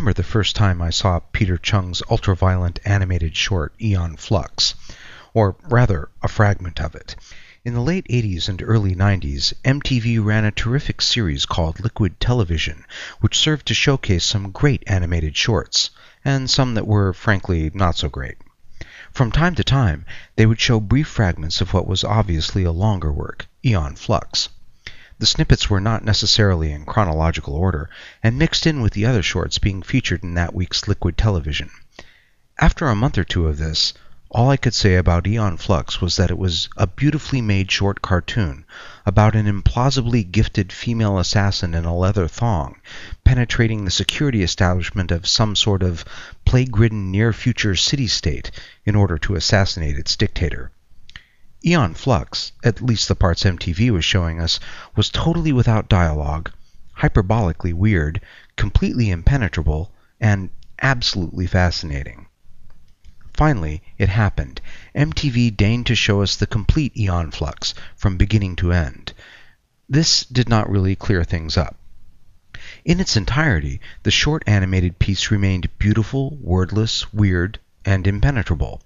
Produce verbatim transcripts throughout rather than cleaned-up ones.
remember the first time I saw Peter Chung's ultraviolent animated short, Aeon Flux, or rather, a fragment of it. In the late eighties and early nineties, M T V ran a terrific series called Liquid Television, which served to showcase some great animated shorts, and some that were, frankly, not so great. From time to time, they would show brief fragments of what was obviously a longer work, Aeon Flux. The snippets were not necessarily in chronological order, and mixed in with the other shorts being featured in that week's Liquid Television. After a month or two of this, all I could say about Aeon Flux was that it was a beautifully made short cartoon about an implausibly gifted female assassin in a leather thong penetrating the security establishment of some sort of plague-ridden near-future city-state in order to assassinate its dictator. Aeon Flux, at least the parts M T V was showing us, was totally without dialogue, hyperbolically weird, completely impenetrable, and absolutely fascinating. Finally, it happened. M T V deigned to show us the complete Aeon Flux, from beginning to end. This did not really clear things up. In its entirety, the short animated piece remained beautiful, wordless, weird, and impenetrable.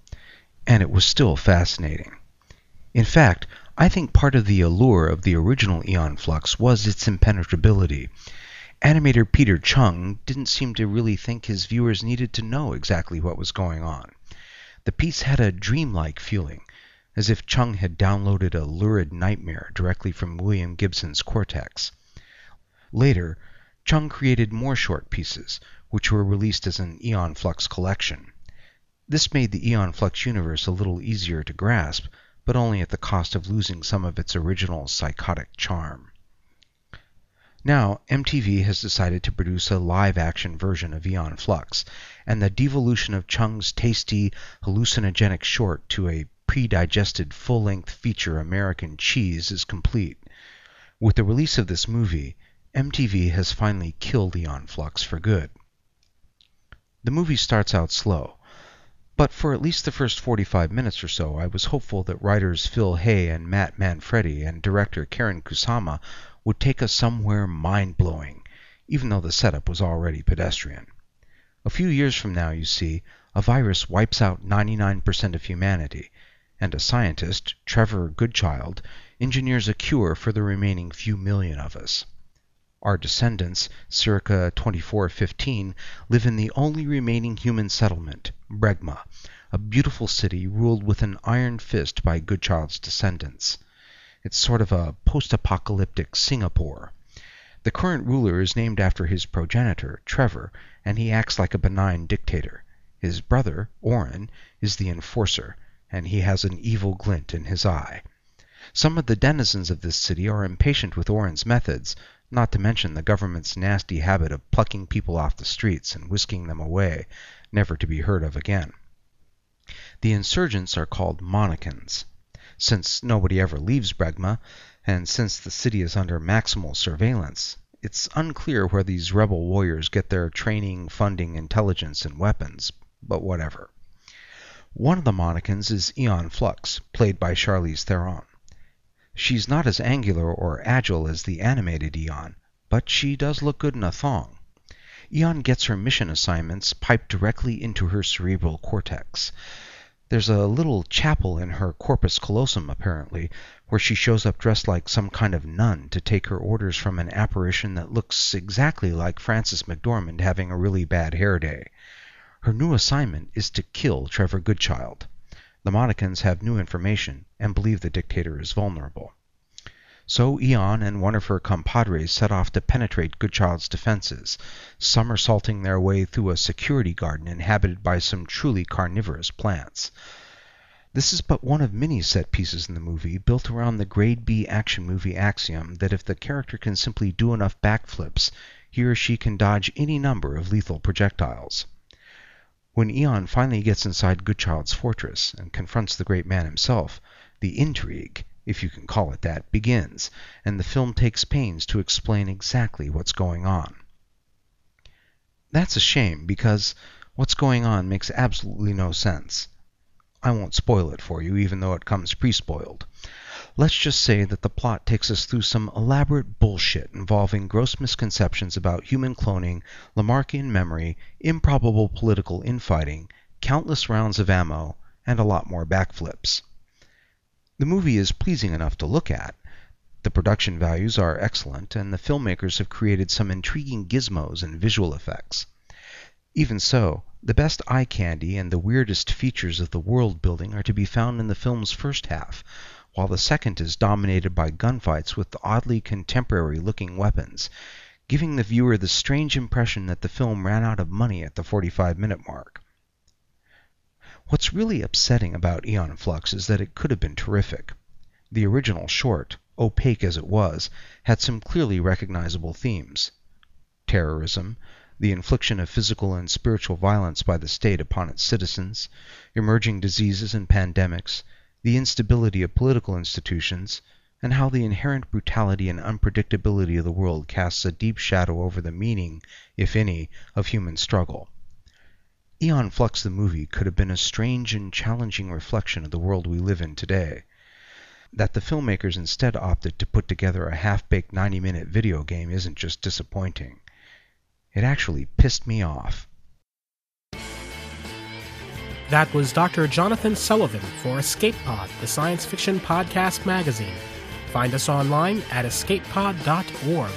And it was still fascinating. In fact, I think part of the allure of the original Aeon Flux was its impenetrability. Animator Peter Chung didn't seem to really think his viewers needed to know exactly what was going on. The piece had a dreamlike feeling, as if Chung had downloaded a lurid nightmare directly from William Gibson's cortex. Later, Chung created more short pieces, which were released as an Aeon Flux collection. This made the Aeon Flux universe a little easier to grasp, but only at the cost of losing some of its original psychotic charm. Now, M T V has decided to produce a live-action version of Aeon Flux, and the devolution of Chung's tasty, hallucinogenic short to a pre-digested full-length feature American cheese is complete. With the release of this movie, M T V has finally killed Aeon Flux for good. The movie starts out slow, but for at least the first forty-five minutes or so, I was hopeful that writers Phil Hay and Matt Manfredi and director Karen Kusama would take us somewhere mind-blowing, even though the setup was already pedestrian. A few years from now, you see, a virus wipes out ninety-nine percent of humanity, and a scientist, Trevor Goodchild, engineers a cure for the remaining few million of us. Our descendants, circa twenty-four fifteen, live in the only remaining human settlement, Bregma, a beautiful city ruled with an iron fist by Goodchild's descendants. It's sort of a post-apocalyptic Singapore. The current ruler is named after his progenitor, Trevor, and he acts like a benign dictator. His brother, Oren, is the enforcer, and he has an evil glint in his eye. Some of the denizens of this city are impatient with Oren's methods, not to mention the government's nasty habit of plucking people off the streets and whisking them away, never to be heard of again. The insurgents are called Monicans. Since nobody ever leaves Bregma, and since the city is under maximal surveillance, it's unclear where these rebel warriors get their training, funding, intelligence, and weapons, but whatever. One of the Monicans is Aeon Flux, played by Charlize Theron. She's not as angular or agile as the animated Aeon, but she does look good in a thong. Aeon gets her mission assignments piped directly into her cerebral cortex. There's a little chapel in her corpus callosum, apparently, where she shows up dressed like some kind of nun to take her orders from an apparition that looks exactly like Frances McDormand having a really bad hair day. Her new assignment is to kill Trevor Goodchild. The Monicans have new information and believe the dictator is vulnerable. So Aeon and one of her compadres set off to penetrate Goodchild's defenses, somersaulting their way through a security garden inhabited by some truly carnivorous plants. This is but one of many set pieces in the movie, built around the grade B action movie axiom that if the character can simply do enough backflips, he or she can dodge any number of lethal projectiles. When Aeon finally gets inside Goodchild's fortress and confronts the great man himself, the intrigue, if you can call it that, begins, and the film takes pains to explain exactly what's going on. That's a shame, because what's going on makes absolutely no sense. I won't spoil it for you, even though it comes pre-spoiled. Let's just say that the plot takes us through some elaborate bullshit involving gross misconceptions about human cloning, Lamarckian memory, improbable political infighting, countless rounds of ammo, and a lot more backflips. The movie is pleasing enough to look at. The production values are excellent, and the filmmakers have created some intriguing gizmos and visual effects. Even so, the best eye candy and the weirdest features of the world building are to be found in the film's first half, while the second is dominated by gunfights with oddly contemporary-looking weapons, giving the viewer the strange impression that the film ran out of money at the forty-five minute mark. What's really upsetting about Aeon Flux is that it could have been terrific. The original short, opaque as it was, had some clearly recognizable themes. Terrorism, the infliction of physical and spiritual violence by the state upon its citizens, emerging diseases and pandemics, the instability of political institutions, and how the inherent brutality and unpredictability of the world casts a deep shadow over the meaning, if any, of human struggle. Aeon Flux the movie could have been a strange and challenging reflection of the world we live in today. That the filmmakers instead opted to put together a half-baked ninety minute video game isn't just disappointing. It actually pissed me off. That was Doctor Jonathan Sullivan for Escape Pod, the science fiction podcast magazine. Find us online at escape pod dot org.